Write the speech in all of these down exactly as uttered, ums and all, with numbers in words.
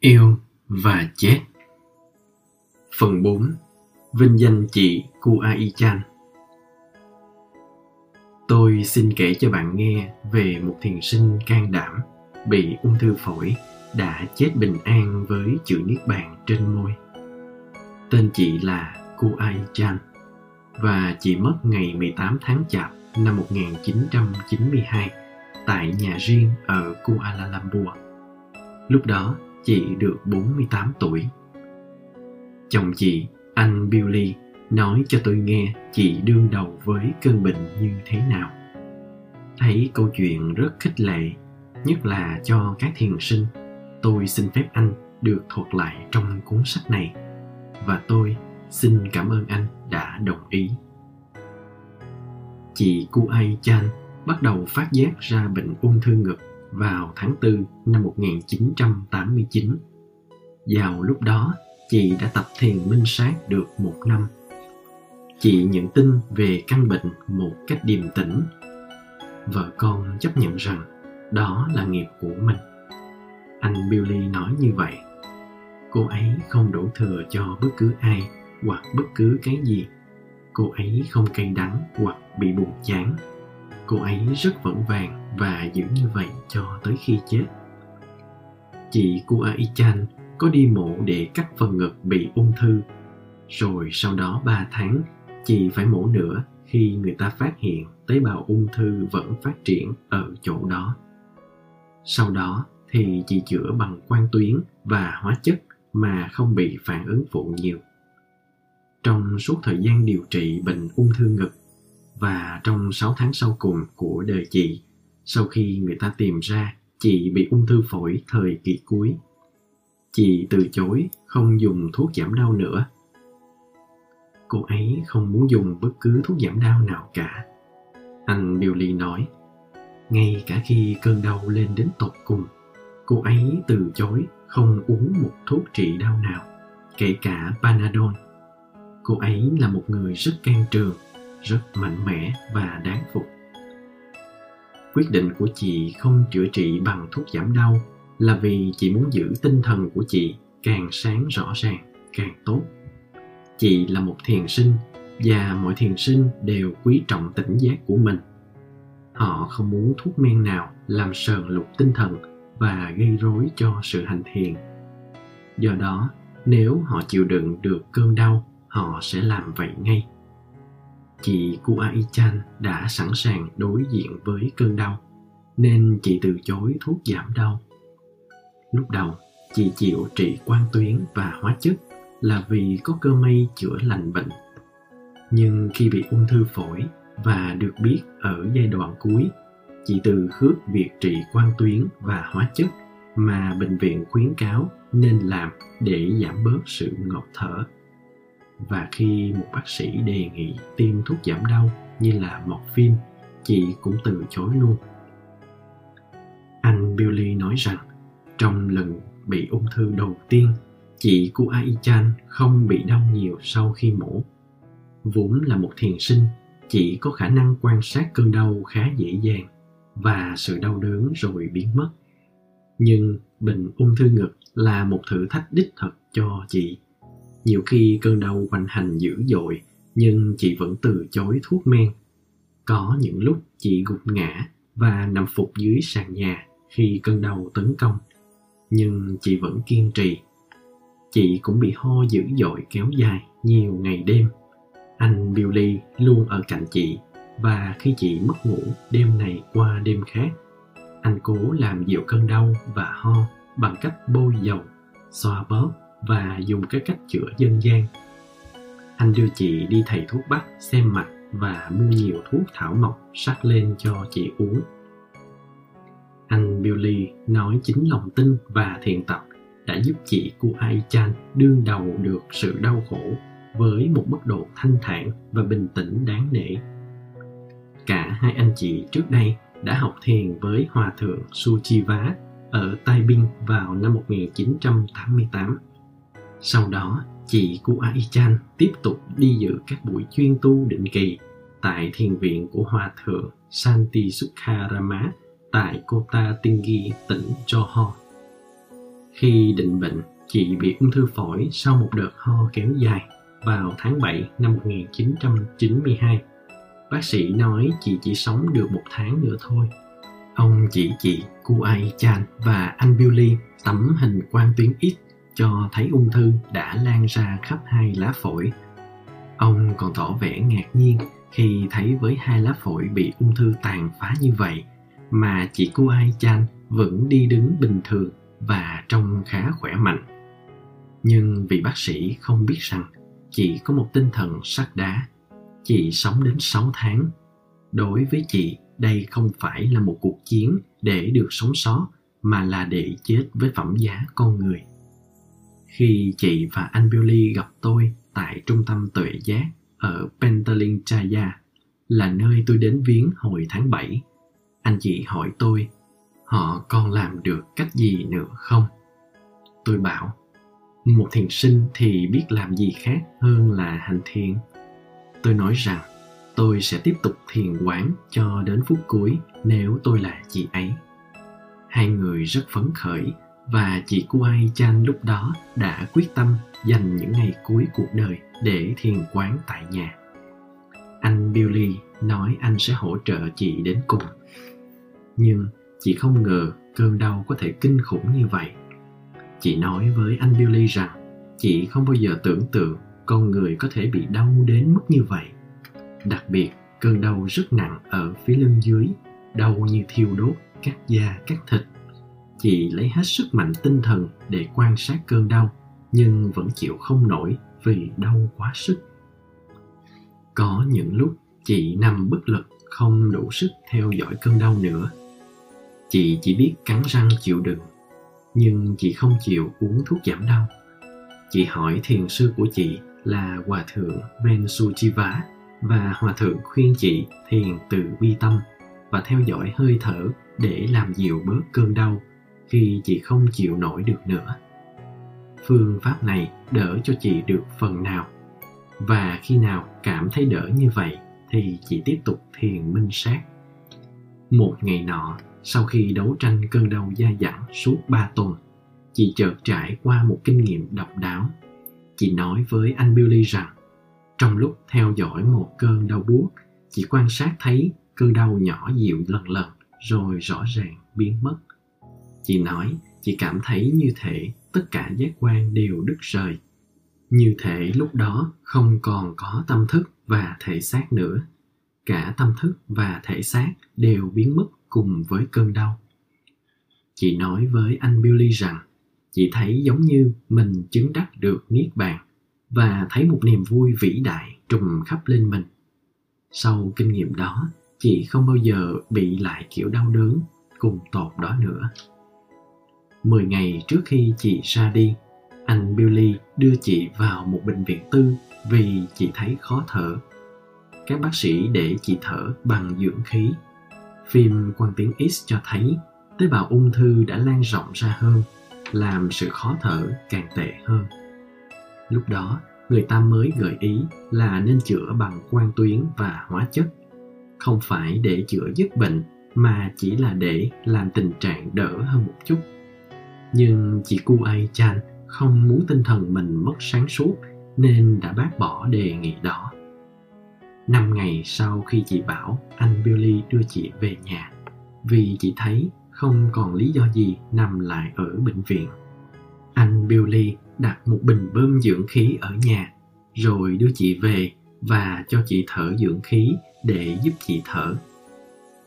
yêu và chết. Phần bốn. Vinh danh chị Kuai Chan. Tôi xin kể cho bạn nghe về một thiền sinh can đảm bị ung thư phổi đã chết bình an với chữ Niết Bàn trên môi. Tên chị là Kuai Chan và chị mất ngày mười tám tháng Chạp năm một nghìn chín trăm chín mươi hai tại nhà riêng ở Kuala Lumpur. Lúc đó chị được bốn mươi tám tuổi. Chồng chị, anh Bill Lee, nói cho tôi nghe chị đương đầu với cơn bệnh như thế nào. Thấy câu chuyện rất khích lệ, nhất là cho các thiền sinh, tôi xin phép anh được thuật lại trong cuốn sách này, và tôi xin cảm ơn anh đã đồng ý. Chị Kuai Chan bắt đầu phát giác ra bệnh ung thư ngực vào tháng tư năm một nghìn chín trăm tám mươi chín. Vào lúc đó, chị đã tập thiền minh sát được một năm. Chị nhận tin về căn bệnh một cách điềm tĩnh. Vợ con chấp nhận rằng đó là nghiệp của mình. Anh Billy nói như vậy. Cô ấy không đổ thừa cho bất cứ ai hoặc bất cứ cái gì. Cô ấy không cay đắng hoặc bị buồn chán. Cô ấy rất vững vàng và giữ như vậy cho tới khi chết. Chị Kuai Chan có đi mộ để cắt phần ngực bị ung thư. Rồi sau đó ba tháng, chị phải mổ nữa khi người ta phát hiện tế bào ung thư vẫn phát triển ở chỗ đó. Sau đó thì chị chữa bằng quang tuyến và hóa chất mà không bị phản ứng phụ nhiều. Trong suốt thời gian điều trị bệnh ung thư ngực và trong sáu tháng sau cùng của đời chị, sau khi người ta tìm ra chị bị ung thư phổi thời kỳ cuối, chị từ chối không dùng thuốc giảm đau nữa. Cô ấy không muốn dùng bất cứ thuốc giảm đau nào cả. Anh Billy nói, ngay cả khi cơn đau lên đến tột cùng, cô ấy từ chối không uống một thuốc trị đau nào, kể cả Panadol. Cô ấy là một người rất can trường, rất mạnh mẽ và đáng phục. Quyết định của chị không chữa trị bằng thuốc giảm đau là vì chị muốn giữ tinh thần của chị càng sáng rõ ràng càng tốt. Chị là một thiền sinh và mọi thiền sinh đều quý trọng tỉnh giác của mình. Họ không muốn thuốc men nào làm sờn lục tinh thần và gây rối cho sự hành thiền. Do đó, nếu họ chịu đựng được cơn đau, họ sẽ làm vậy ngay. Chị Kuai Chan đã sẵn sàng đối diện với cơn đau, nên chị từ chối thuốc giảm đau. Lúc đầu, chị chịu trị quang tuyến và hóa chất là vì có cơ may chữa lành bệnh. Nhưng khi bị ung thư phổi và được biết ở giai đoạn cuối, chị từ khước việc trị quang tuyến và hóa chất mà bệnh viện khuyến cáo nên làm để giảm bớt sự ngộp thở. Và khi một bác sĩ đề nghị tiêm thuốc giảm đau như là morphine, chị cũng từ chối luôn. Anh Billy nói rằng trong lần bị ung thư đầu tiên, chị Kuai Chan không bị đau nhiều sau khi mổ. Vốn là một thiền sinh, chị có khả năng quan sát cơn đau khá dễ dàng và sự đau đớn rồi biến mất. Nhưng bệnh ung thư ngực là một thử thách đích thực cho chị. Nhiều khi cơn đau hoành hành dữ dội, nhưng chị vẫn từ chối thuốc men. Có những lúc chị gục ngã và nằm phục dưới sàn nhà khi cơn đau tấn công, nhưng chị vẫn kiên trì. Chị cũng bị ho dữ dội kéo dài nhiều ngày đêm. Anh Billy luôn ở cạnh chị, và khi chị mất ngủ đêm này qua đêm khác, anh cố làm dịu cơn đau và ho bằng cách bôi dầu, xoa bóp và dùng các cách chữa dân gian. Anh đưa chị đi thầy thuốc bắc xem mạch và mua nhiều thuốc thảo mộc sắc lên cho chị uống. Anh Billy nói chính lòng tin và thiền tập đã giúp chị Kuai Chan đương đầu được sự đau khổ với một mức độ thanh thản và bình tĩnh đáng nể. Cả hai anh chị trước đây đã học thiền với Hòa Thượng Sujiva ở Taiping vào năm một nghìn chín trăm tám mươi tám. Sau đó, chị Kuai Chan tiếp tục đi dự các buổi chuyên tu định kỳ tại thiền viện của Hòa Thượng Santisukharama tại Kota Tinggi, tỉnh Johor. Khi định bệnh, chị bị ung thư phổi sau một đợt ho kéo dài vào tháng bảy năm một nghìn chín trăm chín mươi hai. Bác sĩ nói chị chỉ sống được một tháng nữa thôi. Ông chỉ chị Kuai Chan và anh Bill Lee tấm hình quang tuyến X cho thấy ung thư đã lan ra khắp hai lá phổi. Ông còn tỏ vẻ ngạc nhiên khi thấy với hai lá phổi bị ung thư tàn phá như vậy mà chị Kuai Chan vẫn đi đứng bình thường và trông khá khỏe mạnh. Nhưng vị bác sĩ không biết rằng chị có một tinh thần sắt đá. Chị sống đến sáu tháng. Đối với chị, đây không phải là một cuộc chiến để được sống sót, mà là để chết với phẩm giá con người. Khi chị và anh Bill Lee gặp tôi tại trung tâm tuệ giác ở Pentelintaya, là nơi tôi đến viếng hồi tháng bảy, anh chị hỏi tôi, họ còn làm được cách gì nữa không? Tôi bảo, một thiền sinh thì biết làm gì khác hơn là hành thiền. Tôi nói rằng, tôi sẽ tiếp tục thiền quán cho đến phút cuối nếu tôi là chị ấy. Hai người rất phấn khởi và chị Kuai Chan lúc đó đã quyết tâm dành những ngày cuối cuộc đời để thiền quán tại nhà. Anh Bill Lee nói anh sẽ hỗ trợ chị đến cùng. Nhưng chị không ngờ cơn đau có thể kinh khủng như vậy. Chị nói với anh Bill Lee rằng chị không bao giờ tưởng tượng con người có thể bị đau đến mức như vậy. Đặc biệt, cơn đau rất nặng ở phía lưng dưới, đau như thiêu đốt, cắt da, cắt thịt. Chị lấy hết sức mạnh tinh thần để quan sát cơn đau, nhưng vẫn chịu không nổi vì đau quá sức. Có những lúc chị nằm bất lực, không đủ sức theo dõi cơn đau nữa. Chị chỉ biết cắn răng chịu đựng, nhưng chị không chịu uống thuốc giảm đau. Chị hỏi thiền sư của chị là Hòa Thượng Sujiva, và Hòa Thượng khuyên chị thiền từ bi tâm và theo dõi hơi thở để làm dịu bớt cơn đau khi chị không chịu nổi được nữa. Phương pháp này đỡ cho chị được phần nào, và khi nào cảm thấy đỡ như vậy thì chị tiếp tục thiền minh sát. Một ngày nọ, sau khi đấu tranh cơn đau dai dẳng suốt ba tuần, chị chợt trải qua một kinh nghiệm độc đáo. Chị nói với anh Bill Lee rằng trong lúc theo dõi một cơn đau buốt, chị quan sát thấy cơn đau nhỏ dịu lần lần rồi rõ ràng biến mất. Chị nói chị cảm thấy như thể tất cả giác quan đều đứt rời, như thể lúc đó không còn có tâm thức và thể xác nữa. Cả tâm thức và thể xác đều biến mất cùng với cơn đau. Chị nói với anh Bill Lee rằng chị thấy giống như mình chứng đắc được Niết Bàn và thấy một niềm vui vĩ đại trùm khắp lên mình. Sau kinh nghiệm đó, chị không bao giờ bị lại kiểu đau đớn cùng tột đó nữa. Mười ngày trước khi chị ra đi, anh Bill Lee đưa chị vào một bệnh viện tư vì chị thấy khó thở. Các bác sĩ để chị thở bằng dưỡng khí. Phim quang tuyến X cho thấy tế bào ung thư đã lan rộng ra hơn, làm sự khó thở càng tệ hơn. Lúc đó, người ta mới gợi ý là nên chữa bằng quang tuyến và hóa chất, không phải để chữa dứt bệnh mà chỉ là để làm tình trạng đỡ hơn một chút. Nhưng chị Kuai Chan không muốn tinh thần mình mất sáng suốt nên đã bác bỏ đề nghị đó. Năm ngày sau khi chị bảo anh Bill Lee đưa chị về nhà, vì chị thấy không còn lý do gì nằm lại ở bệnh viện, anh Bill Lee đặt một bình bơm dưỡng khí ở nhà, rồi đưa chị về và cho chị thở dưỡng khí để giúp chị thở.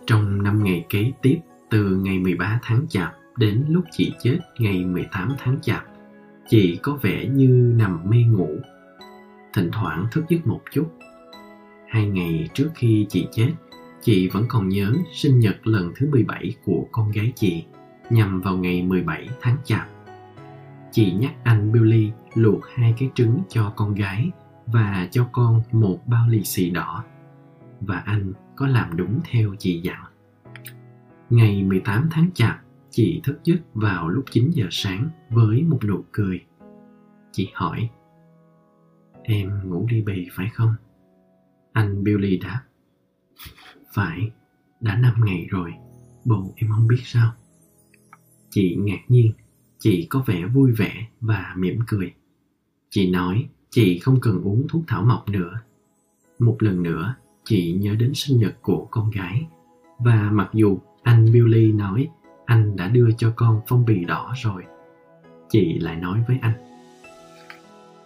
Trong năm ngày kế tiếp, từ ngày mười ba tháng Chạp đến lúc chị chết ngày mười tám tháng Chạp, chị có vẻ như nằm mê ngủ, thỉnh thoảng thức giấc một chút. Hai ngày trước khi chị chết, chị vẫn còn nhớ sinh nhật lần thứ mười bảy của con gái chị, nhằm vào ngày mười bảy tháng Chạp. Chị nhắc anh Bill Lee luộc hai cái trứng cho con gái và cho con một bao lì xì đỏ. Và anh có làm đúng theo chị dặn. Ngày mười tám tháng Chạp, chị thức giấc vào lúc chín giờ sáng với một nụ cười. Chị hỏi, em ngủ đi bì phải không? Anh Bill Lee đáp, phải, đã năm ngày rồi, bộ em không biết sao. Chị ngạc nhiên, Chị có vẻ vui vẻ và mỉm cười. Chị nói chị không cần uống thuốc thảo mộc nữa. Một lần nữa, chị nhớ đến sinh nhật của con gái. Và mặc dù anh Bill Lee nói anh đã đưa cho con phong bì đỏ rồi, chị lại nói với anh: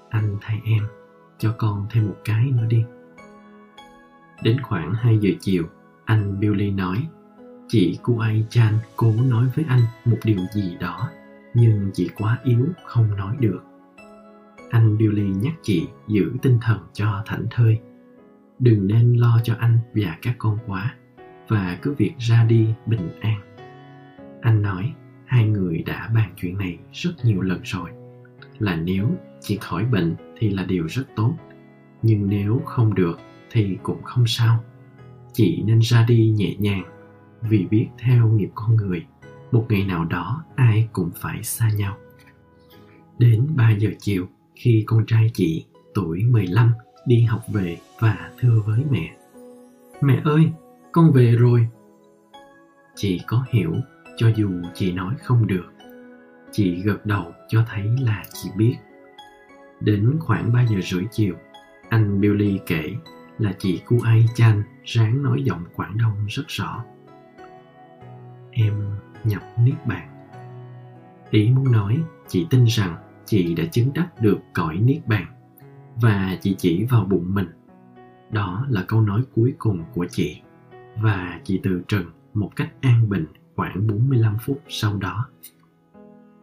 anh thay em, cho con thêm một cái nữa đi. Đến khoảng hai giờ chiều, anh Bill Lee nói chị Kuai Chan cố nói với anh một điều gì đó, nhưng chị quá yếu không nói được. Anh Bill Lee nhắc chị giữ tinh thần cho thảnh thơi. Đừng nên lo cho anh và các con quá, và cứ việc ra đi bình an. Anh nói hai người đã bàn chuyện này rất nhiều lần rồi, là nếu chị khỏi bệnh thì là điều rất tốt, nhưng nếu không được thì cũng không sao. Chị nên ra đi nhẹ nhàng, vì biết theo nghiệp con người, một ngày nào đó ai cũng phải xa nhau. Đến ba giờ chiều, khi con trai chị, tuổi mười lăm, đi học về và thưa với mẹ: Mẹ ơi, con về rồi. Chị có hiểu, cho dù chị nói không được. Chị gật đầu cho thấy là chị biết. Đến khoảng ba giờ rưỡi chiều, anh Bill Lee kể là chị Kuai Chan ráng nói giọng Quảng Đông rất rõ: Em nhập Niết Bàn. Ý muốn nói chị tin rằng chị đã chứng đắc được cõi Niết Bàn, và chị chỉ vào bụng mình. Đó là câu nói cuối cùng của chị, và chị từ trần một cách an bình khoảng bốn mươi lăm phút sau đó.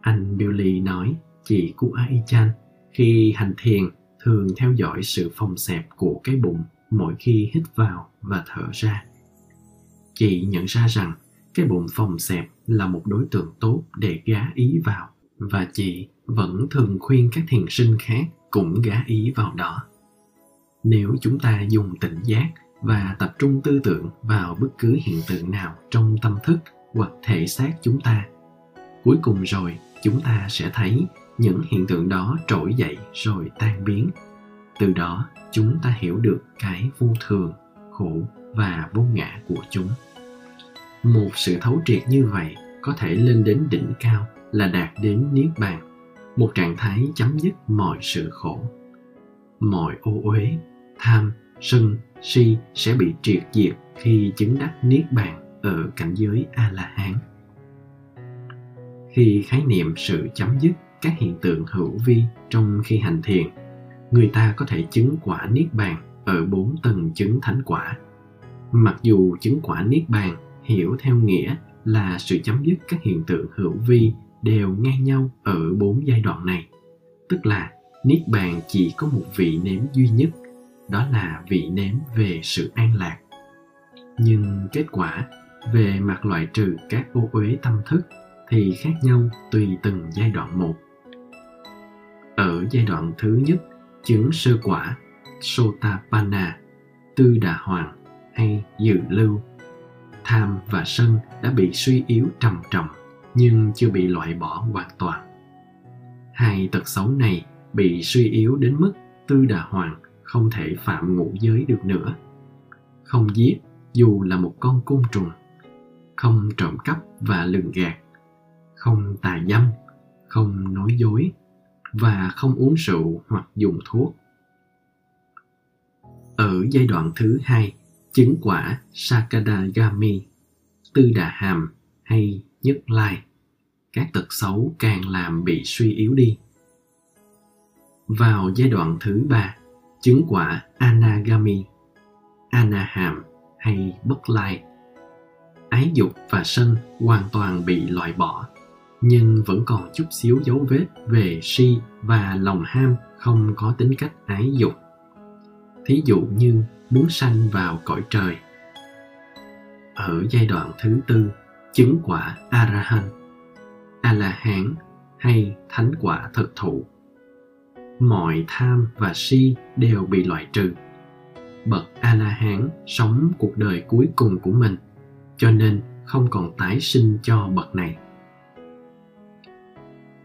Anh Bill Lee nói chị Kuai Chan khi hành thiền thường theo dõi sự phồng xẹp của cái bụng mỗi khi hít vào và thở ra. Chị nhận ra rằng cái bụng phồng xẹp là một đối tượng tốt để gá ý vào, và chị vẫn thường khuyên các thiền sinh khác cũng gá ý vào đó. Nếu chúng ta dùng tỉnh giác và tập trung tư tưởng vào bất cứ hiện tượng nào trong tâm thức hoặc thể xác chúng ta, cuối cùng rồi chúng ta sẽ thấy những hiện tượng đó trỗi dậy rồi tan biến. Từ đó chúng ta hiểu được cái vô thường, khổ và vô ngã của chúng. Một sự thấu triệt như vậy có thể lên đến đỉnh cao là đạt đến Niết Bàn, một trạng thái chấm dứt mọi sự khổ. Mọi ô uế, tham, sân, si sẽ bị triệt diệt khi chứng đắc Niết Bàn ở cảnh giới A-la-hán. Khi khái niệm sự chấm dứt các hiện tượng hữu vi trong khi hành thiền, người ta có thể chứng quả Niết Bàn ở bốn tầng chứng thánh quả. Mặc dù chứng quả Niết Bàn hiểu theo nghĩa là sự chấm dứt các hiện tượng hữu vi đều ngang nhau ở bốn giai đoạn này, tức là Niết Bàn chỉ có một vị nếm duy nhất, đó là vị nếm về sự an lạc. Nhưng kết quả về mặt loại trừ các ô uế tâm thức thì khác nhau tùy từng giai đoạn một. Ở giai đoạn thứ nhất, chứng sơ quả, Sotapanna, Tư Đà Hoàng hay Dự Lưu, tham và sân đã bị suy yếu trầm trọng nhưng chưa bị loại bỏ hoàn toàn. Hai tật xấu này bị suy yếu đến mức Tư Đà Hoàng không thể phạm ngũ giới được nữa: không giết dù là một con côn trùng, không trộm cắp và lường gạt, không tà dâm, không nói dối, và không uống rượu hoặc dùng thuốc. Ở giai đoạn thứ hai, chứng quả Sakadagami, Tư Đà Hàm hay Nhất Lai, các tật xấu càng làm bị suy yếu đi. Vào giai đoạn thứ ba, chứng quả Anagami, Anaham hay Bất Lai, ái dục và sân hoàn toàn bị loại bỏ, nhưng vẫn còn chút xíu dấu vết về si và lòng ham không có tính cách ái dục. Thí dụ như muốn sanh vào cõi trời. Ở giai đoạn thứ tư, chứng quả Arahant, A-la-hán hay thánh quả thực thụ, mọi tham và si đều bị loại trừ. Bậc A-la-hán sống cuộc đời cuối cùng của mình, cho nên không còn tái sinh cho bậc này.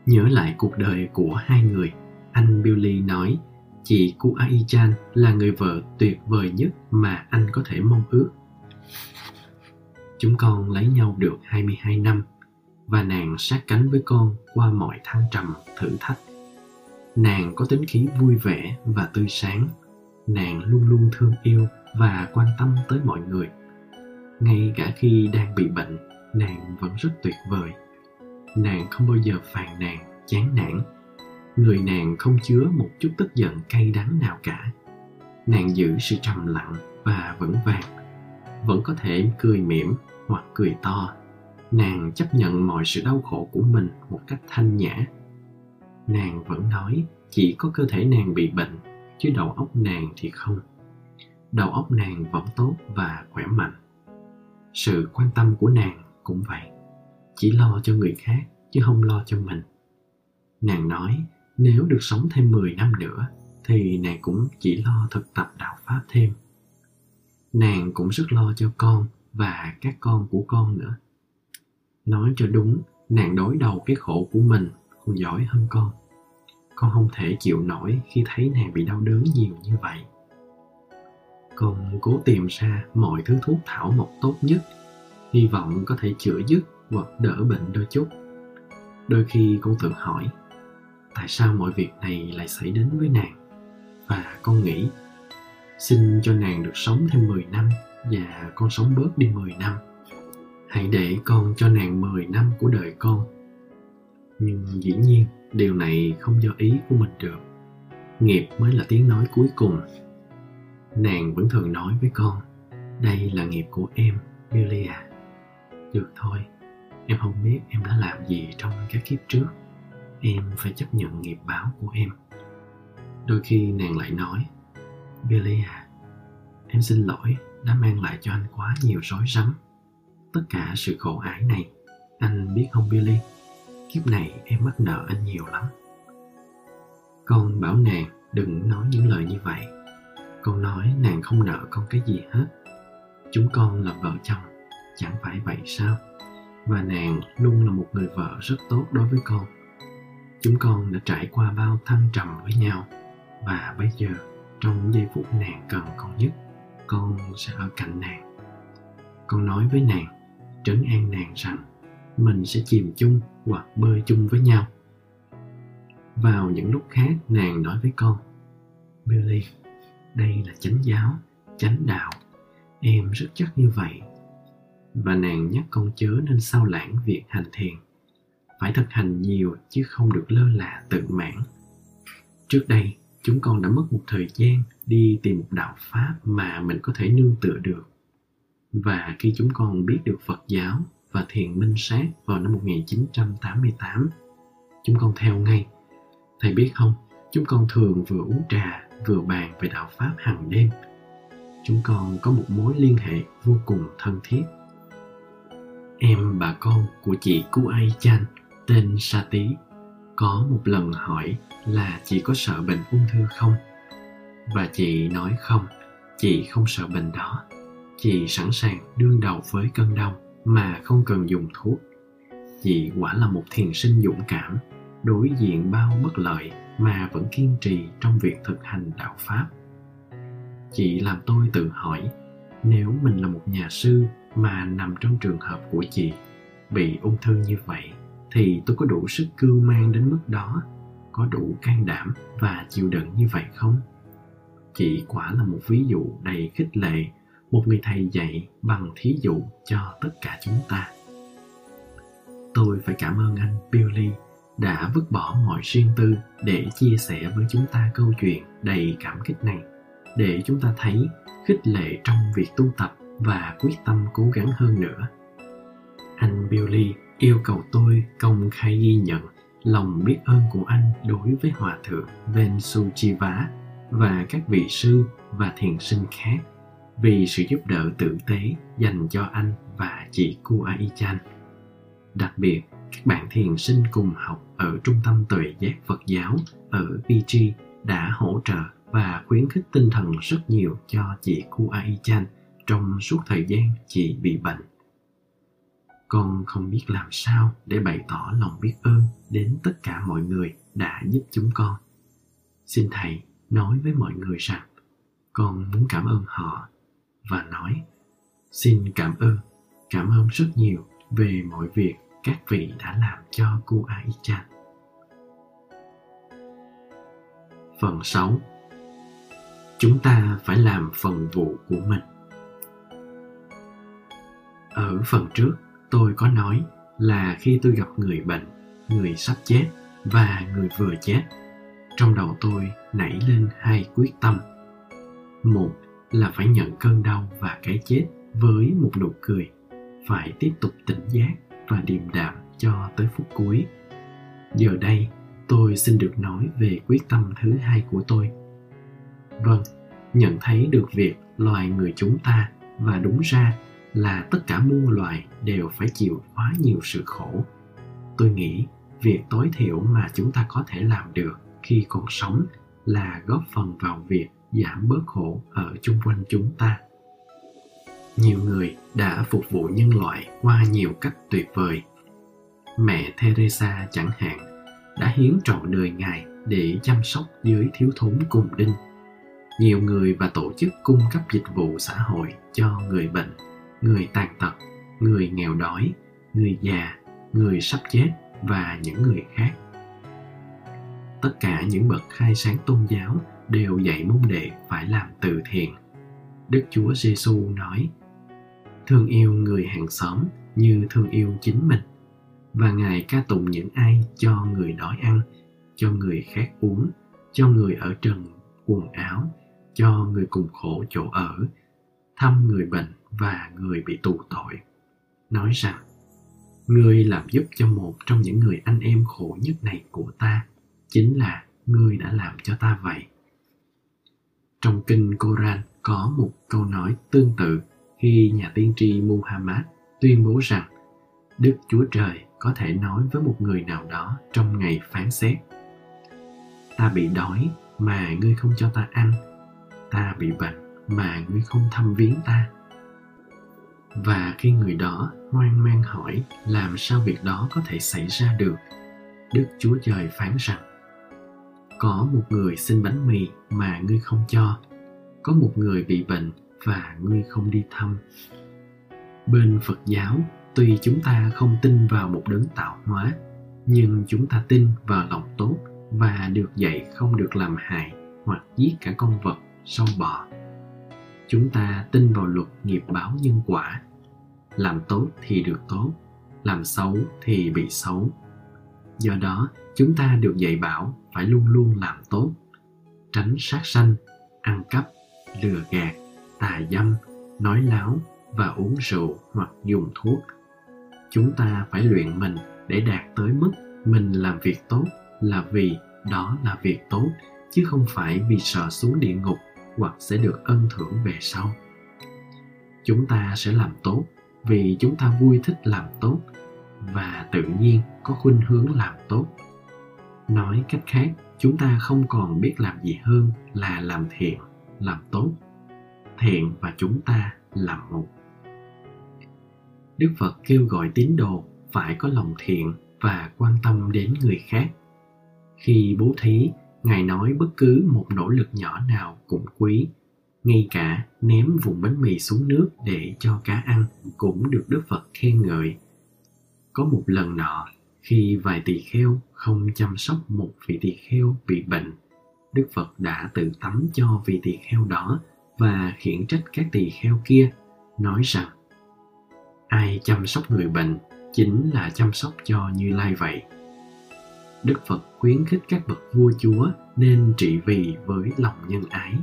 Nhớ lại cuộc đời của hai người, anh Bill Lee nói chị Kuai Chan là người vợ tuyệt vời nhất mà anh có thể mong ước. Chúng con lấy nhau được hai mươi hai năm. và nàng sát cánh với con qua mọi thăng trầm, thử thách. Nàng có tính khí vui vẻ và tươi sáng. Nàng luôn luôn thương yêu và quan tâm tới mọi người. Ngay cả khi đang bị bệnh, nàng vẫn rất tuyệt vời. Nàng không bao giờ phàn nàn, chán nản. Người nàng không chứa một chút tức giận cay đắng nào cả. Nàng giữ sự trầm lặng và vững vàng. Vẫn có thể cười mỉm hoặc cười to. Nàng chấp nhận mọi sự đau khổ của mình một cách thanh nhã. Nàng vẫn nói chỉ có cơ thể nàng bị bệnh, chứ đầu óc nàng thì không. Đầu óc nàng vẫn tốt và khỏe mạnh. Sự quan tâm của nàng cũng vậy. Chỉ lo cho người khác, chứ không lo cho mình. Nàng nói nếu được sống thêm mười năm nữa, thì nàng cũng chỉ lo thực tập đạo Pháp thêm. Nàng cũng rất lo cho con và các con của con nữa. Nói cho đúng, nàng đối đầu cái khổ của mình còn giỏi hơn con. Con không thể chịu nổi khi thấy nàng bị đau đớn nhiều như vậy. Con cố tìm ra mọi thứ thuốc thảo mộc tốt nhất, hy vọng có thể chữa dứt hoặc đỡ bệnh đôi chút. Đôi khi con tự hỏi, tại sao mọi việc này lại xảy đến với nàng? Và con nghĩ, xin cho nàng được sống thêm mười năm và con sống bớt đi mười năm. Hãy để con cho nàng mười năm của đời con. Nhưng dĩ nhiên, điều này không do ý của mình được. Nghiệp mới là tiếng nói cuối cùng. Nàng vẫn thường nói với con, đây là nghiệp của em, Billy à. Được thôi, em không biết em đã làm gì trong các kiếp trước. Em phải chấp nhận nghiệp báo của em. Đôi khi nàng lại nói, Billy à, em xin lỗi đã mang lại cho anh quá nhiều rối rắm. Tất cả sự khổ ải này, anh biết không Billy? Kiếp này em mắc nợ anh nhiều lắm. Con bảo nàng đừng nói những lời như vậy. Con nói nàng không nợ con cái gì hết. Chúng con là vợ chồng, chẳng phải vậy sao? Và nàng luôn là một người vợ rất tốt đối với con. Chúng con đã trải qua bao thăng trầm với nhau. Và bây giờ, trong giây phút nàng cần con nhất, con sẽ ở cạnh nàng. Con nói với nàng, trấn an nàng rằng mình sẽ chìm chung hoặc bơi chung với nhau. Vào những lúc khác, nàng nói với con, Billy, đây là chánh giáo, chánh đạo. Em rất chắc như vậy. Và nàng nhắc con chớ nên sao lãng việc hành thiền. Phải thực hành nhiều chứ không được lơ là tự mãn. Trước đây, chúng con đã mất một thời gian đi tìm một đạo Pháp mà mình có thể nương tựa được. Và khi chúng con biết được Phật giáo và thiền minh sát vào năm một nghìn chín trăm tám mươi tám, chúng con theo ngay. Thầy biết không, chúng con thường vừa uống trà vừa bàn về đạo Pháp hàng đêm. Chúng con có một mối liên hệ vô cùng thân thiết. Em bà con của chị Kuai Chan tên Sa Tý có một lần hỏi là chị có sợ bệnh ung thư không? Và chị nói không, chị không sợ bệnh đó. Chị sẵn sàng đương đầu với cơn đau mà không cần dùng thuốc. Chị quả là một thiền sinh dũng cảm, đối diện bao bất lợi mà vẫn kiên trì trong việc thực hành đạo Pháp. Chị làm tôi tự hỏi, nếu mình là một nhà sư mà nằm trong trường hợp của chị, bị ung thư như vậy, thì tôi có đủ sức cưu mang đến mức đó, có đủ can đảm và chịu đựng như vậy không? Chị quả là một ví dụ đầy khích lệ, một người thầy dạy bằng thí dụ cho tất cả chúng ta. Tôi phải cảm ơn anh Bill Lee đã vứt bỏ mọi riêng tư để chia sẻ với chúng ta câu chuyện đầy cảm kích này, để chúng ta thấy khích lệ trong việc tu tập và quyết tâm cố gắng hơn nữa. Anh Bill Lee yêu cầu tôi công khai ghi nhận lòng biết ơn của anh đối với Hòa Thượng Sujiva và các vị sư và thiền sinh khác vì sự giúp đỡ tử tế dành cho anh và chị Kuai Chan. Đặc biệt, các bạn thiền sinh cùng học ở Trung tâm Tuệ Giác Phật Giáo ở P G đã hỗ trợ và khuyến khích tinh thần rất nhiều cho chị Kuai Chan trong suốt thời gian chị bị bệnh. Con không biết làm sao để bày tỏ lòng biết ơn đến tất cả mọi người đã giúp chúng con. Xin Thầy nói với mọi người rằng con muốn cảm ơn họ và nói, xin cảm ơn, cảm ơn rất nhiều về mọi việc các vị đã làm cho Kuai Chan. Phần sáu. Chúng ta phải làm phần vụ của mình. Ở phần trước, tôi có nói là khi tôi gặp người bệnh, người sắp chết và người vừa chết, trong đầu tôi nảy lên hai quyết tâm. Một là phải nhận cơn đau và cái chết với một nụ cười, phải tiếp tục tỉnh giác và điềm đạm cho tới phút cuối. Giờ đây, tôi xin được nói về quyết tâm thứ hai của tôi. Vâng, nhận thấy được việc loài người chúng ta, và đúng ra là tất cả muôn loài, đều phải chịu quá nhiều sự khổ. Tôi nghĩ việc tối thiểu mà chúng ta có thể làm được khi còn sống là góp phần vào việc giảm bớt khổ ở chung quanh chúng ta. Nhiều người đã phục vụ nhân loại qua nhiều cách tuyệt vời. Mẹ Teresa chẳng hạn đã hiến trọn đời Ngài để chăm sóc giới thiếu thốn cùng đinh. Nhiều người và tổ chức cung cấp dịch vụ xã hội cho người bệnh, người tàn tật, người nghèo đói, người già, người sắp chết và những người khác. Tất cả những bậc khai sáng tôn giáo đều dạy môn đệ phải làm từ thiện. Đức Chúa Giê-xu nói: "Thương yêu người hàng xóm như thương yêu chính mình", và Ngài ca tụng những ai cho người đói ăn, cho người khát uống, cho người ở trần quần áo, cho người cùng khổ chỗ ở, thăm người bệnh và người bị tù tội, nói rằng: "Ngươi làm giúp cho một trong những người anh em khổ nhất này của ta, chính là ngươi đã làm cho ta vậy." Trong kinh Koran có một câu nói tương tự khi nhà tiên tri Muhammad tuyên bố rằng Đức Chúa Trời có thể nói với một người nào đó trong ngày phán xét: "Ta bị đói mà ngươi không cho ta ăn, ta bị bệnh mà ngươi không thăm viếng ta." Và khi người đó hoang mang hỏi làm sao việc đó có thể xảy ra được, Đức Chúa Trời phán rằng: "Có một người xin bánh mì mà ngươi không cho, có một người bị bệnh và ngươi không đi thăm." Bên Phật giáo, tuy chúng ta không tin vào một đấng tạo hóa, nhưng chúng ta tin vào lòng tốt và được dạy không được làm hại hoặc giết cả con vật, sâu bọ. Chúng ta tin vào luật nghiệp báo nhân quả. Làm tốt thì được tốt, làm xấu thì bị xấu. Do đó, chúng ta được dạy bảo phải luôn luôn làm tốt, tránh sát sanh, ăn cắp, lừa gạt, tà dâm, nói láo và uống rượu hoặc dùng thuốc. Chúng ta phải luyện mình để đạt tới mức mình làm việc tốt là vì đó là việc tốt, chứ không phải vì sợ xuống địa ngục hoặc sẽ được ân thưởng về sau. Chúng ta sẽ làm tốt vì chúng ta vui thích làm tốt và tự nhiên có khuynh hướng làm tốt. Nói cách khác, chúng ta không còn biết làm gì hơn là làm thiện, làm tốt. Thiện và chúng ta là một. Đức Phật kêu gọi tín đồ phải có lòng thiện và quan tâm đến người khác. Khi bố thí, Ngài nói bất cứ một nỗ lực nhỏ nào cũng quý, ngay cả ném vùng bánh mì xuống nước để cho cá ăn cũng được Đức Phật khen ngợi. Có một lần nọ, khi vài tỳ kheo không chăm sóc một vị tỳ kheo bị bệnh, Đức Phật đã tự tắm cho vị tỳ kheo đó và khiển trách các tỳ kheo kia, nói rằng: "Ai chăm sóc người bệnh chính là chăm sóc cho Như Lai vậy." Đức Phật khuyến khích các bậc vua chúa nên trị vì với lòng nhân ái.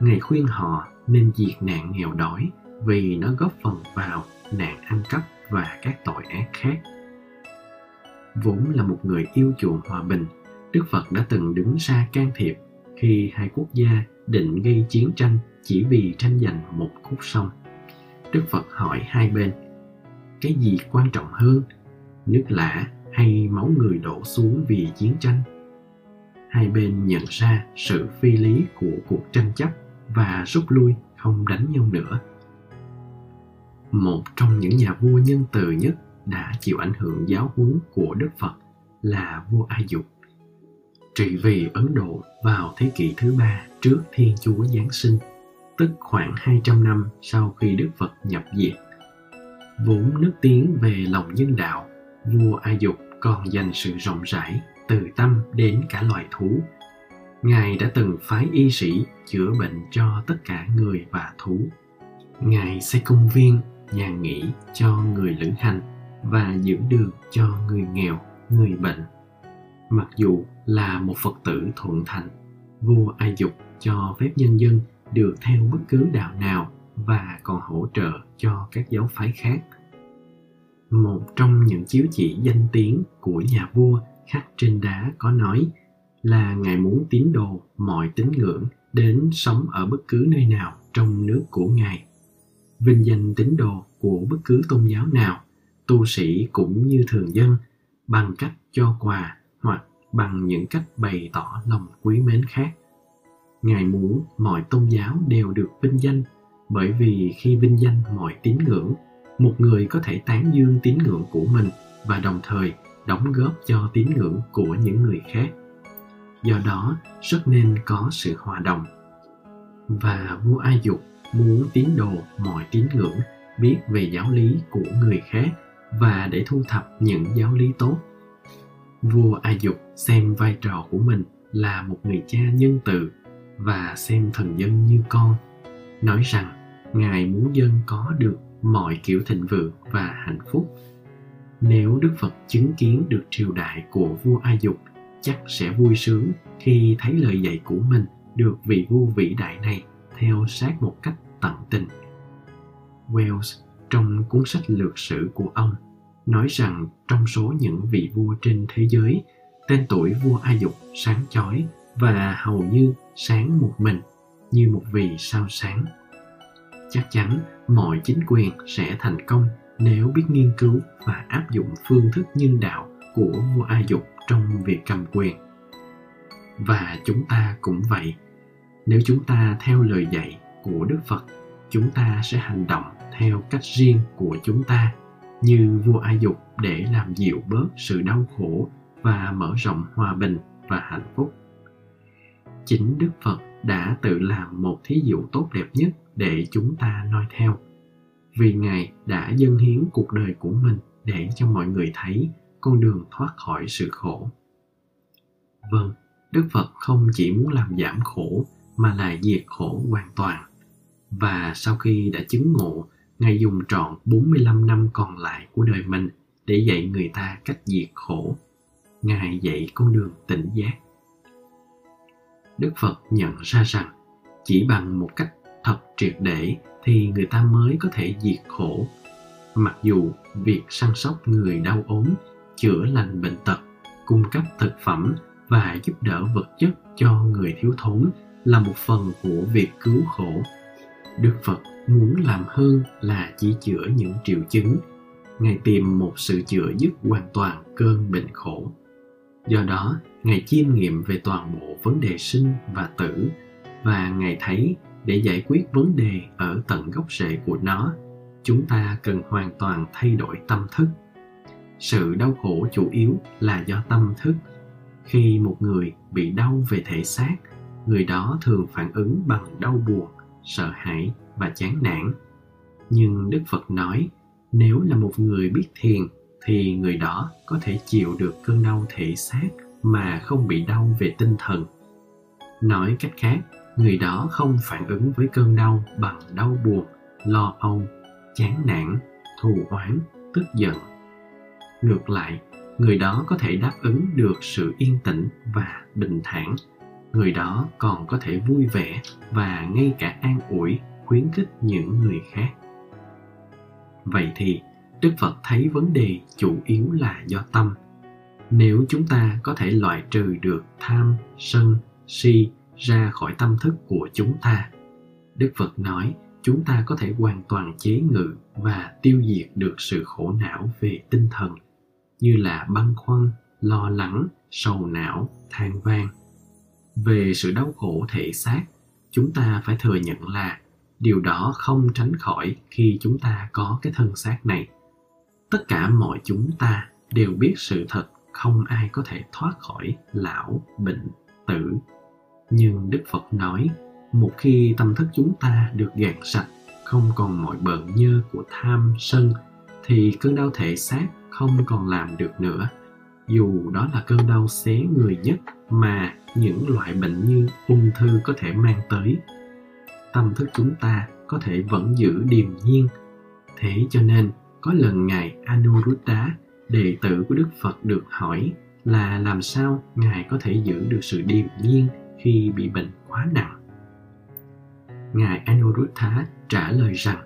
Ngài khuyên họ nên diệt nạn nghèo đói vì nó góp phần vào nạn ăn cắp và các tội ác khác. Vốn là một người yêu chuộng hòa bình, Đức Phật đã từng đứng ra can thiệp khi hai quốc gia định gây chiến tranh chỉ vì tranh giành một khúc sông. Đức Phật hỏi hai bên: "Cái gì quan trọng hơn, nước lã hay máu người đổ xuống vì chiến tranh?" Hai bên nhận ra sự phi lý của cuộc tranh chấp và rút lui, không đánh nhau nữa. Một trong những nhà vua nhân từ nhất đã chịu ảnh hưởng giáo huấn của Đức Phật là vua Ai Dục, trị vì Ấn Độ vào thế kỷ thứ ba trước Thiên Chúa Giáng sinh, tức khoảng hai trăm năm sau khi Đức Phật nhập diệt. Vốn nức tiếng về lòng nhân đạo, Vua A Dục còn dành sự rộng rãi, từ tâm đến cả loài thú. Ngài đã từng phái y sĩ chữa bệnh cho tất cả người và thú. Ngài xây công viên, nhà nghỉ cho người lữ hành và giữ đường cho người nghèo, người bệnh. Mặc dù là một Phật tử thuận thành, vua A Dục cho phép nhân dân được theo bất cứ đạo nào và còn hỗ trợ cho các giáo phái khác. Một trong những chiếu chỉ danh tiếng của nhà vua khắc trên đá có nói là Ngài muốn tín đồ mọi tín ngưỡng đến sống ở bất cứ nơi nào trong nước của Ngài. Vinh danh tín đồ của bất cứ tôn giáo nào, tu sĩ cũng như thường dân, bằng cách cho quà hoặc bằng những cách bày tỏ lòng quý mến khác. Ngài muốn mọi tôn giáo đều được vinh danh, bởi vì khi vinh danh mọi tín ngưỡng, một người có thể tán dương tín ngưỡng của mình và đồng thời đóng góp cho tín ngưỡng của những người khác. Do đó, rất nên có sự hòa đồng. Và vua A Dục muốn tín đồ mọi tín ngưỡng biết về giáo lý của người khác và để thu thập những giáo lý tốt. Vua A Dục xem vai trò của mình là một người cha nhân từ và xem thần dân như con, nói rằng Ngài muốn dân có được mọi kiểu thịnh vượng và hạnh phúc. Nếu Đức Phật chứng kiến được triều đại của vua A Dục, chắc sẽ vui sướng khi thấy lời dạy của mình được vị vua vĩ đại này theo sát một cách tận tình. Wells, trong cuốn sách lược sử của ông, nói rằng trong số những vị vua trên thế giới, tên tuổi vua A Dục sáng chói và hầu như sáng một mình, như một vì sao sáng. Chắc chắn mọi chính quyền sẽ thành công nếu biết nghiên cứu và áp dụng phương thức nhân đạo của vua A Dục trong việc cầm quyền. Và chúng ta cũng vậy. Nếu chúng ta theo lời dạy của Đức Phật, chúng ta sẽ hành động theo cách riêng của chúng ta, như vua A Dục, để làm dịu bớt sự đau khổ và mở rộng hòa bình và hạnh phúc. Chính Đức Phật đã tự làm một thí dụ tốt đẹp nhất để chúng ta noi theo, vì Ngài đã dâng hiến cuộc đời của mình để cho mọi người thấy con đường thoát khỏi sự khổ. Vâng, Đức Phật không chỉ muốn làm giảm khổ mà là diệt khổ hoàn toàn. Và sau khi đã chứng ngộ, Ngài dùng trọn bốn mươi lăm năm còn lại của đời mình để dạy người ta cách diệt khổ. Ngài dạy con đường tỉnh giác. Đức Phật nhận ra rằng chỉ bằng một cách thật triệt để thì người ta mới có thể diệt khổ. Mặc dù việc săn sóc người đau ốm, chữa lành bệnh tật, cung cấp thực phẩm và giúp đỡ vật chất cho người thiếu thốn là một phần của việc cứu khổ, Đức Phật muốn làm hơn là chỉ chữa những triệu chứng. Ngài tìm một sự chữa giúp hoàn toàn cơn bệnh khổ. Do đó, Ngài chiêm nghiệm về toàn bộ vấn đề sinh và tử, và Ngài thấy để giải quyết vấn đề ở tận gốc rễ của nó, chúng ta cần hoàn toàn thay đổi tâm thức. Sự đau khổ chủ yếu là do tâm thức. Khi một người bị đau về thể xác, người đó thường phản ứng bằng đau buồn, sợ hãi và chán nản. Nhưng Đức Phật nói, nếu là một người biết thiền, thì người đó có thể chịu được cơn đau thể xác mà không bị đau về tinh thần. Nói cách khác, người đó không phản ứng với cơn đau bằng đau buồn, lo âu, chán nản, thù oán, tức giận. Ngược lại, người đó có thể đáp ứng được sự yên tĩnh và bình thản. Người đó còn có thể vui vẻ và ngay cả an ủi, khuyến khích những người khác. Vậy thì, Đức Phật thấy vấn đề chủ yếu là do tâm. Nếu chúng ta có thể loại trừ được tham, sân, si ra khỏi tâm thức của chúng ta, Đức Phật nói chúng ta có thể hoàn toàn chế ngự và tiêu diệt được sự khổ não về tinh thần, như là băn khoăn, lo lắng, sầu não, than van. Về sự đau khổ thể xác, chúng ta phải thừa nhận là điều đó không tránh khỏi khi chúng ta có cái thân xác này. Tất cả mọi chúng ta đều biết sự thật không ai có thể thoát khỏi lão, bệnh, tử. Nhưng Đức Phật nói, một khi tâm thức chúng ta được gạn sạch, không còn mọi bợn nhơ của tham, sân, thì cơn đau thể xác không còn làm được nữa. Dù đó là cơn đau xé người nhất mà những loại bệnh như ung thư có thể mang tới, tâm thức chúng ta có thể vẫn giữ điềm nhiên. Thế cho nên, có lần Ngài Anuruddha, đệ tử của Đức Phật, được hỏi là làm sao Ngài có thể giữ được sự điềm nhiên khi bị bệnh quá nặng. Ngài Anuruddha trả lời rằng,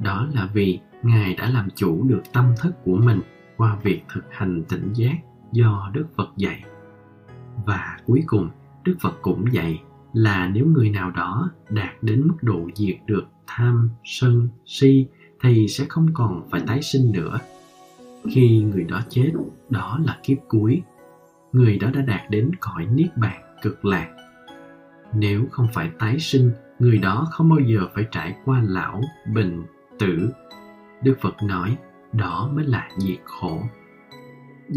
đó là vì Ngài đã làm chủ được tâm thức của mình qua việc thực hành tỉnh giác do Đức Phật dạy. Và cuối cùng, Đức Phật cũng dạy là nếu người nào đó đạt đến mức độ diệt được tham, sân, si thì sẽ không còn phải tái sinh nữa. Khi người đó chết, đó là kiếp cuối. Người đó đã đạt đến cõi Niết Bàn cực lạc. Nếu không phải tái sinh, người đó không bao giờ phải trải qua lão, bệnh, tử. Đức Phật nói, đó mới là diệt khổ,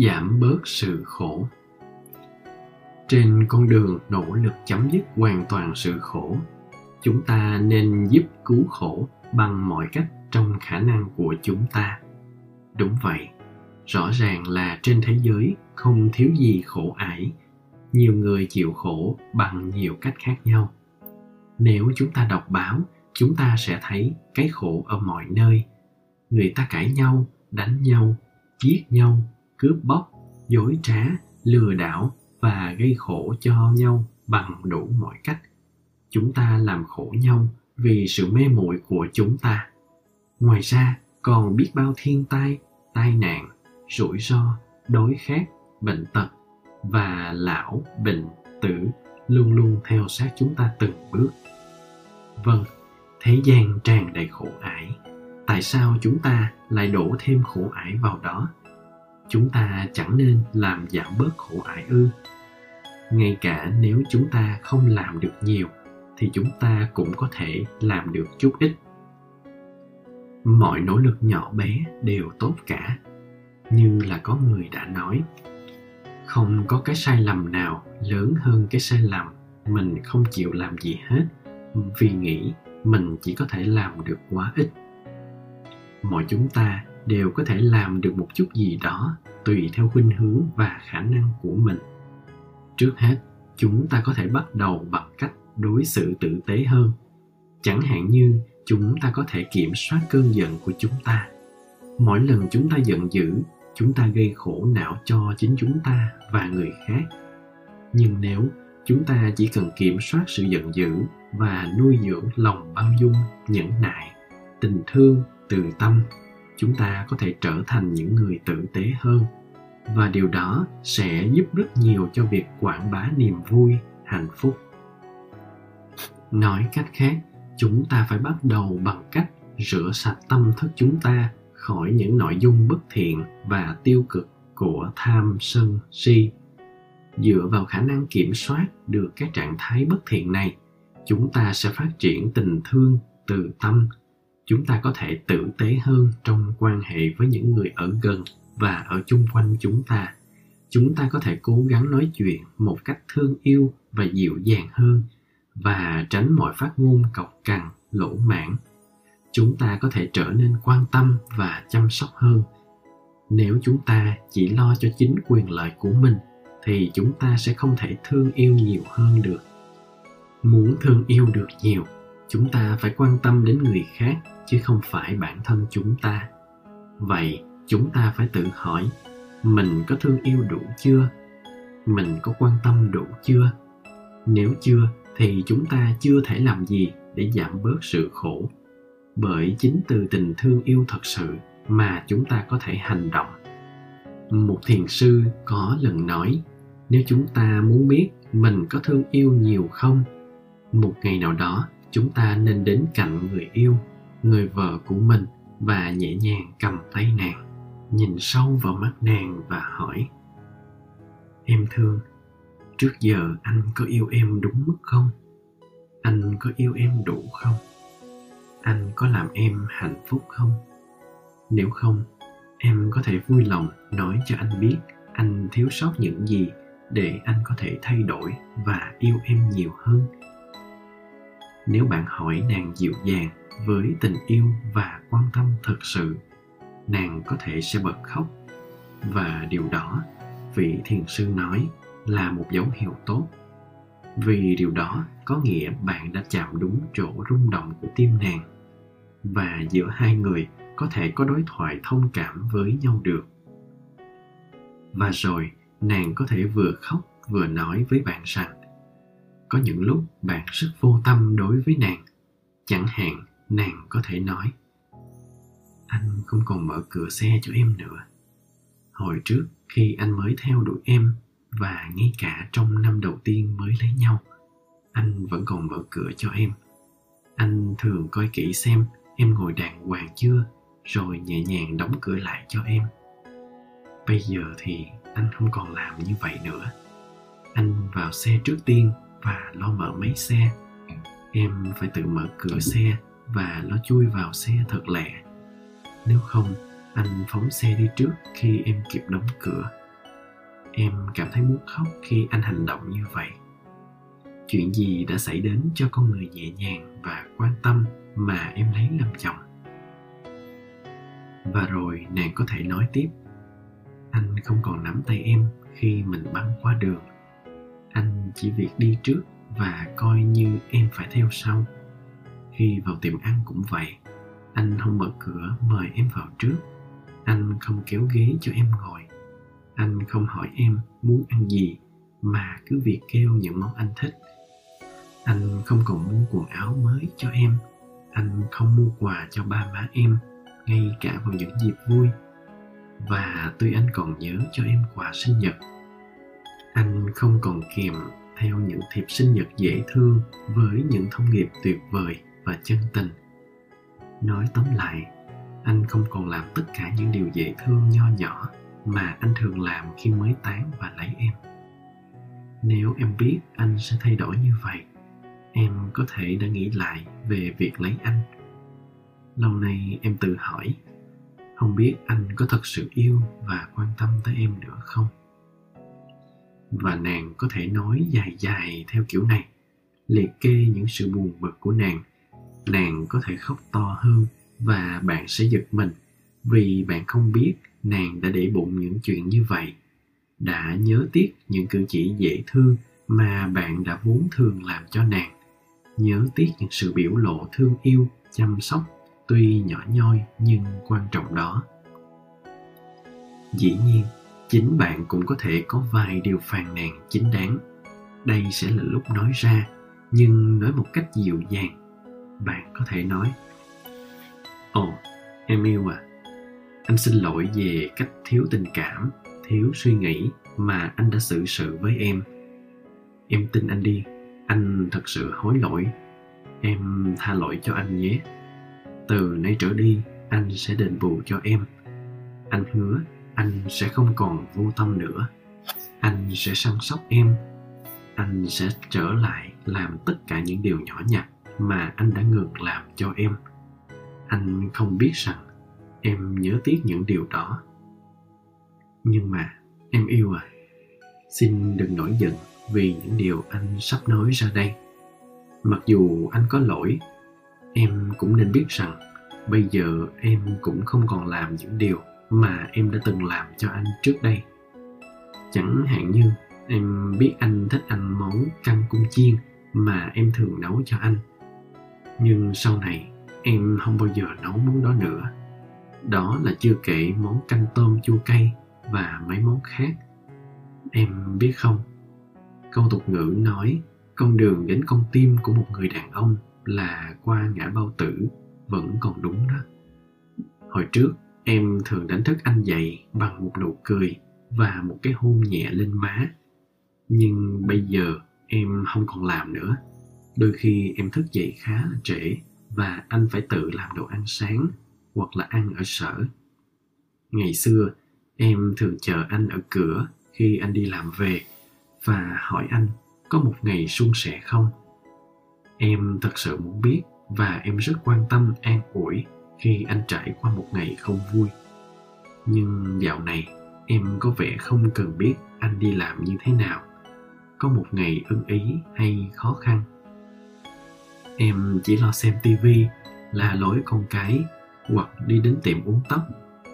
giảm bớt sự khổ. Trên con đường nỗ lực chấm dứt hoàn toàn sự khổ, chúng ta nên giúp cứu khổ bằng mọi cách trong khả năng của chúng ta. Đúng vậy, rõ ràng là trên thế giới không thiếu gì khổ ải. Nhiều người chịu khổ bằng nhiều cách khác nhau. Nếu chúng ta đọc báo, chúng ta sẽ thấy cái khổ ở mọi nơi. Người ta cãi nhau, đánh nhau, giết nhau, cướp bóc, dối trá, lừa đảo và gây khổ cho nhau bằng đủ mọi cách. Chúng ta làm khổ nhau vì sự mê muội của chúng ta. Ngoài ra, còn biết bao thiên tai, tai nạn, rủi ro, đói khát, bệnh tật và lão, bệnh, tử luôn luôn theo sát chúng ta từng bước. Vâng, thế gian tràn đầy khổ ải. Tại sao chúng ta lại đổ thêm khổ ải vào đó? Chúng ta chẳng nên làm giảm bớt khổ ải ư? Ngay cả nếu chúng ta không làm được nhiều, thì chúng ta cũng có thể làm được chút ít. Mọi nỗ lực nhỏ bé đều tốt cả. Như là có người đã nói, không có cái sai lầm nào lớn hơn cái sai lầm mình không chịu làm gì hết, vì nghĩ mình chỉ có thể làm được quá ít. Mọi chúng ta đều có thể làm được một chút gì đó tùy theo khuynh hướng và khả năng của mình. Trước hết, chúng ta có thể bắt đầu bằng cách đối xử tử tế hơn. Chẳng hạn như chúng ta có thể kiểm soát cơn giận của chúng ta. Mỗi lần chúng ta giận dữ, chúng ta gây khổ não cho chính chúng ta và người khác. Nhưng nếu chúng ta chỉ cần kiểm soát sự giận dữ và nuôi dưỡng lòng bao dung, nhẫn nại, tình thương, từ tâm, chúng ta có thể trở thành những người tử tế hơn. Và điều đó sẽ giúp rất nhiều cho việc quảng bá niềm vui, hạnh phúc. Nói cách khác, chúng ta phải bắt đầu bằng cách rửa sạch tâm thức chúng ta khỏi những nội dung bất thiện và tiêu cực của tham, sân, si. Dựa vào khả năng kiểm soát được các trạng thái bất thiện này, chúng ta sẽ phát triển tình thương, từ tâm. Chúng ta có thể tử tế hơn trong quan hệ với những người ở gần và ở chung quanh chúng ta. Chúng ta có thể cố gắng nói chuyện một cách thương yêu và dịu dàng hơn và tránh mọi phát ngôn cộc cằn, lỗ mãng. Chúng ta có thể trở nên quan tâm và chăm sóc hơn. Nếu chúng ta chỉ lo cho chính quyền lợi của mình, thì chúng ta sẽ không thể thương yêu nhiều hơn được. Muốn thương yêu được nhiều, chúng ta phải quan tâm đến người khác chứ không phải bản thân chúng ta. Vậy, chúng ta phải tự hỏi, mình có thương yêu đủ chưa? Mình có quan tâm đủ chưa? Nếu chưa, thì chúng ta chưa thể làm gì để giảm bớt sự khổ. Bởi chính từ tình thương yêu thật sự mà chúng ta có thể hành động. Một thiền sư có lần nói, nếu chúng ta muốn biết mình có thương yêu nhiều không, một ngày nào đó, chúng ta nên đến cạnh người yêu, người vợ của mình và nhẹ nhàng cầm tay nàng, nhìn sâu vào mắt nàng và hỏi, em thương, trước giờ anh có yêu em đúng mức không? Anh có yêu em đủ không? Anh có làm em hạnh phúc không? Nếu không, em có thể vui lòng nói cho anh biết anh thiếu sót những gì để anh có thể thay đổi và yêu em nhiều hơn. Nếu bạn hỏi nàng dịu dàng với tình yêu và quan tâm thật sự, nàng có thể sẽ bật khóc Và điều đó, vị thiền sư nói, là một dấu hiệu tốt. Vì điều đó có nghĩa bạn đã chạm đúng chỗ rung động của tim nàng. Và giữa hai người có thể có đối thoại thông cảm với nhau được. Và rồi, nàng có thể vừa khóc vừa nói với bạn rằng, có những lúc bạn rất vô tâm đối với nàng. Chẳng hạn, nàng có thể nói, anh không còn mở cửa xe cho em nữa. Hồi trước, khi anh mới theo đuổi em, và ngay cả trong năm đầu tiên mới lấy nhau, anh vẫn còn mở cửa cho em. Anh thường coi kỹ xem em ngồi đàng hoàng chưa, rồi nhẹ nhàng đóng cửa lại cho em. Bây giờ thì anh không còn làm như vậy nữa. Anh vào xe trước tiên và lo mở máy xe. Em phải tự mở cửa xe và lo chui vào xe thật lẹ. Nếu không, anh phóng xe đi trước khi em kịp đóng cửa. Em cảm thấy muốn khóc khi anh hành động như vậy. Chuyện gì đã xảy đến cho con người nhẹ nhàng và quan tâm mà em lấy làm chồng? Và rồi nàng có thể nói tiếp, anh không còn nắm tay em khi mình băng qua đường. Anh chỉ việc đi trước và coi như em phải theo sau. Khi vào tiệm ăn cũng vậy, anh không mở cửa mời em vào trước. Anh không kéo ghế cho em ngồi. Anh không hỏi em muốn ăn gì mà cứ việc kêu những món anh thích. Anh không còn mua quần áo mới cho em. Anh không mua quà cho ba má em, ngay cả vào những dịp vui. Và tuy anh còn nhớ cho em quà sinh nhật, anh không còn kèm theo những thiệp sinh nhật dễ thương với những thông điệp tuyệt vời và chân tình. Nói tóm lại, anh không còn làm tất cả những điều dễ thương nho nhỏ mà anh thường làm khi mới tán và lấy em. Nếu em biết anh sẽ thay đổi như vậy, em có thể đã nghĩ lại về việc lấy anh. Lâu nay em tự hỏi, không biết anh có thật sự yêu và quan tâm tới em nữa không? Và nàng có thể nói dài dài theo kiểu này, liệt kê những sự buồn bực của nàng. Nàng có thể khóc to hơn và bạn sẽ giật mình, vì bạn không biết nàng đã để bụng những chuyện như vậy, đã nhớ tiếc những cử chỉ dễ thương mà bạn đã vốn thường làm cho nàng, nhớ tiếc những sự biểu lộ thương yêu, chăm sóc, tuy nhỏ nhoi nhưng quan trọng đó. Dĩ nhiên, chính bạn cũng có thể có vài điều phàn nàn chính đáng. Đây sẽ là lúc nói ra, nhưng nói một cách dịu dàng. Bạn có thể nói, Ồ, oh, em yêu à, anh xin lỗi về cách thiếu tình cảm, thiếu suy nghĩ mà anh đã xử sự với em. Em tin anh đi, anh thật sự hối lỗi. Em tha lỗi cho anh nhé. Từ nay trở đi, anh sẽ đền bù cho em. Anh hứa, anh sẽ không còn vô tâm nữa. Anh sẽ săn sóc em. Anh sẽ trở lại làm tất cả những điều nhỏ nhặt mà anh đã ngừng làm cho em. Anh không biết rằng em nhớ tiếc những điều đó. Nhưng mà, em yêu à, xin đừng nổi giận vì những điều anh sắp nói ra đây. Mặc dù anh có lỗi, em cũng nên biết rằng bây giờ em cũng không còn làm những điều mà em đã từng làm cho anh trước đây. Chẳng hạn như em biết anh thích ăn món canh cung chiên mà em thường nấu cho anh, nhưng sau này em không bao giờ nấu món đó nữa. Đó là chưa kể món canh tôm chua cay và mấy món khác. Em biết không, câu tục ngữ nói con đường đến con tim của một người đàn ông là qua ngã bao tử vẫn còn đúng đó. Hồi trước em thường đánh thức anh dậy bằng một nụ cười và một cái hôn nhẹ lên má. Nhưng bây giờ em không còn làm nữa. Đôi khi em thức dậy khá là trễ và anh phải tự làm đồ ăn sáng hoặc là ăn ở sở. Ngày xưa em thường chờ anh ở cửa khi anh đi làm về và hỏi anh có một ngày suôn sẻ không. Em thật sự muốn biết và em rất quan tâm an ủi khi anh trải qua một ngày không vui. Nhưng dạo này em có vẻ không cần biết anh đi làm như thế nào, có một ngày ưng ý hay khó khăn. Em chỉ lo xem tivi, la lối con cái, hoặc đi đến tiệm uống tóc,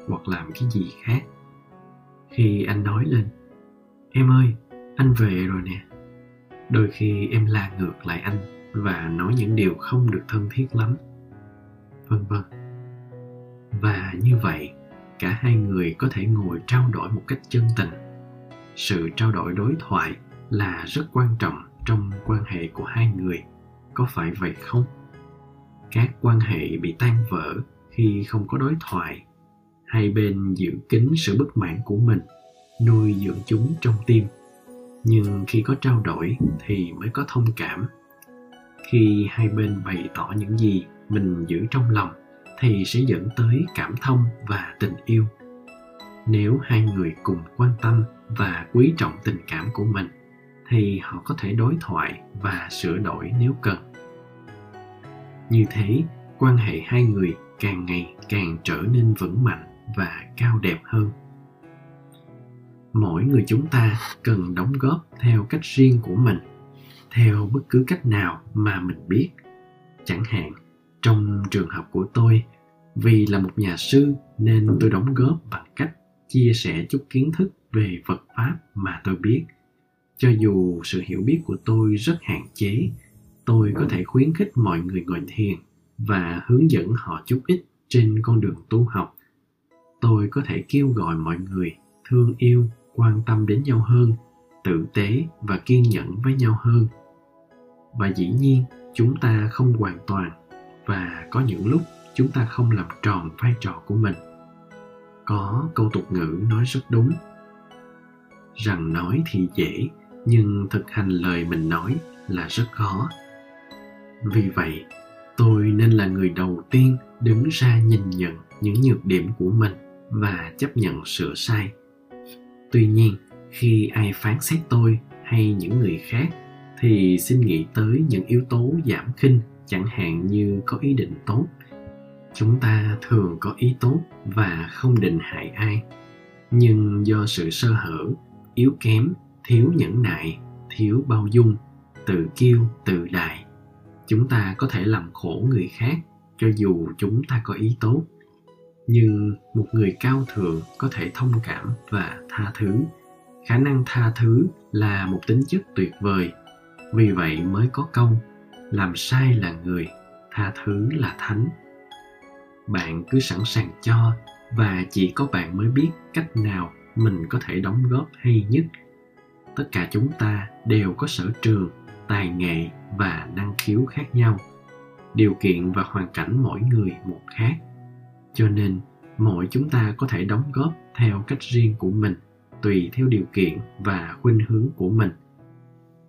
hoặc làm cái gì khác. khi anh nói lên: "Em ơi, anh về rồi nè." Đôi khi em la ngược lại anh và nói những điều không được thân thiết lắm, vân vân. Và như vậy, cả hai người có thể ngồi trao đổi một cách chân tình. Sự trao đổi đối thoại là rất quan trọng trong quan hệ của hai người, có phải vậy không? Các quan hệ bị tan vỡ khi không có đối thoại. Hai bên giữ kín sự bất mãn của mình, nuôi dưỡng chúng trong tim. Nhưng khi có trao đổi thì mới có thông cảm. Khi hai bên bày tỏ những gì mình giữ trong lòng thì sẽ dẫn tới cảm thông và tình yêu. Nếu hai người cùng quan tâm và quý trọng tình cảm của mình thì họ có thể đối thoại và sửa đổi nếu cần. Như thế, quan hệ hai người càng ngày càng trở nên vững mạnh và cao đẹp hơn. Mỗi người chúng ta cần đóng góp theo cách riêng của mình, theo bất cứ cách nào mà mình biết. Chẳng hạn, trong trường hợp của tôi, vì là một nhà sư nên tôi đóng góp bằng cách chia sẻ chút kiến thức về Phật Pháp mà tôi biết. Cho dù sự hiểu biết của tôi rất hạn chế, tôi có thể khuyến khích mọi người ngồi thiền và hướng dẫn họ chút ít trên con đường tu học. Tôi có thể kêu gọi mọi người thương yêu, quan tâm đến nhau hơn, tử tế và kiên nhẫn với nhau hơn. Và dĩ nhiên, chúng ta không hoàn toàn, và có những lúc chúng ta không làm tròn vai trò của mình. Có câu tục ngữ nói rất đúng, rằng nói thì dễ, nhưng thực hành lời mình nói là rất khó. Vì vậy, tôi nên là người đầu tiên đứng ra nhìn nhận những nhược điểm của mình và chấp nhận sửa sai. Tuy nhiên, khi ai phán xét tôi hay những người khác thì xin nghĩ tới những yếu tố giảm khinh, chẳng hạn như có ý định tốt. Chúng ta thường có ý tốt và không định hại ai, nhưng do sự sơ hở, yếu kém, thiếu nhẫn nại, thiếu bao dung, tự kiêu, tự đại, chúng ta có thể làm khổ người khác cho dù chúng ta có ý tốt. Nhưng một người cao thượng có thể thông cảm và tha thứ. Khả năng tha thứ là một tính chất tuyệt vời. Vì vậy mới có câu, làm sai là người, tha thứ là thánh. Bạn cứ sẵn sàng cho, và chỉ có bạn mới biết cách nào mình có thể đóng góp hay nhất. Tất cả chúng ta đều có sở trường, tài nghệ và năng khiếu khác nhau. Điều kiện và hoàn cảnh mỗi người một khác. Cho nên, mỗi chúng ta có thể đóng góp theo cách riêng của mình, tùy theo điều kiện và khuynh hướng của mình.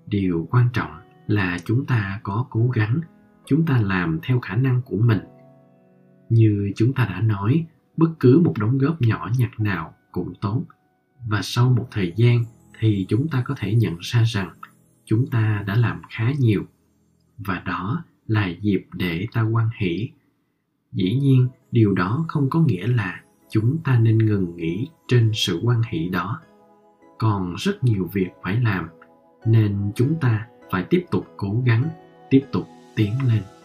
Điều quan trọng là chúng ta có cố gắng, chúng ta làm theo khả năng của mình. Như chúng ta đã nói, bất cứ một đóng góp nhỏ nhặt nào cũng tốt. Và sau một thời gian thì chúng ta có thể nhận ra rằng chúng ta đã làm khá nhiều. Và đó là dịp để ta hoan hỷ. Dĩ nhiên, điều đó không có nghĩa là chúng ta nên ngừng nghĩ trên sự hoan hỷ đó. Còn rất nhiều việc phải làm, nên chúng ta phải tiếp tục cố gắng, tiếp tục tiến lên.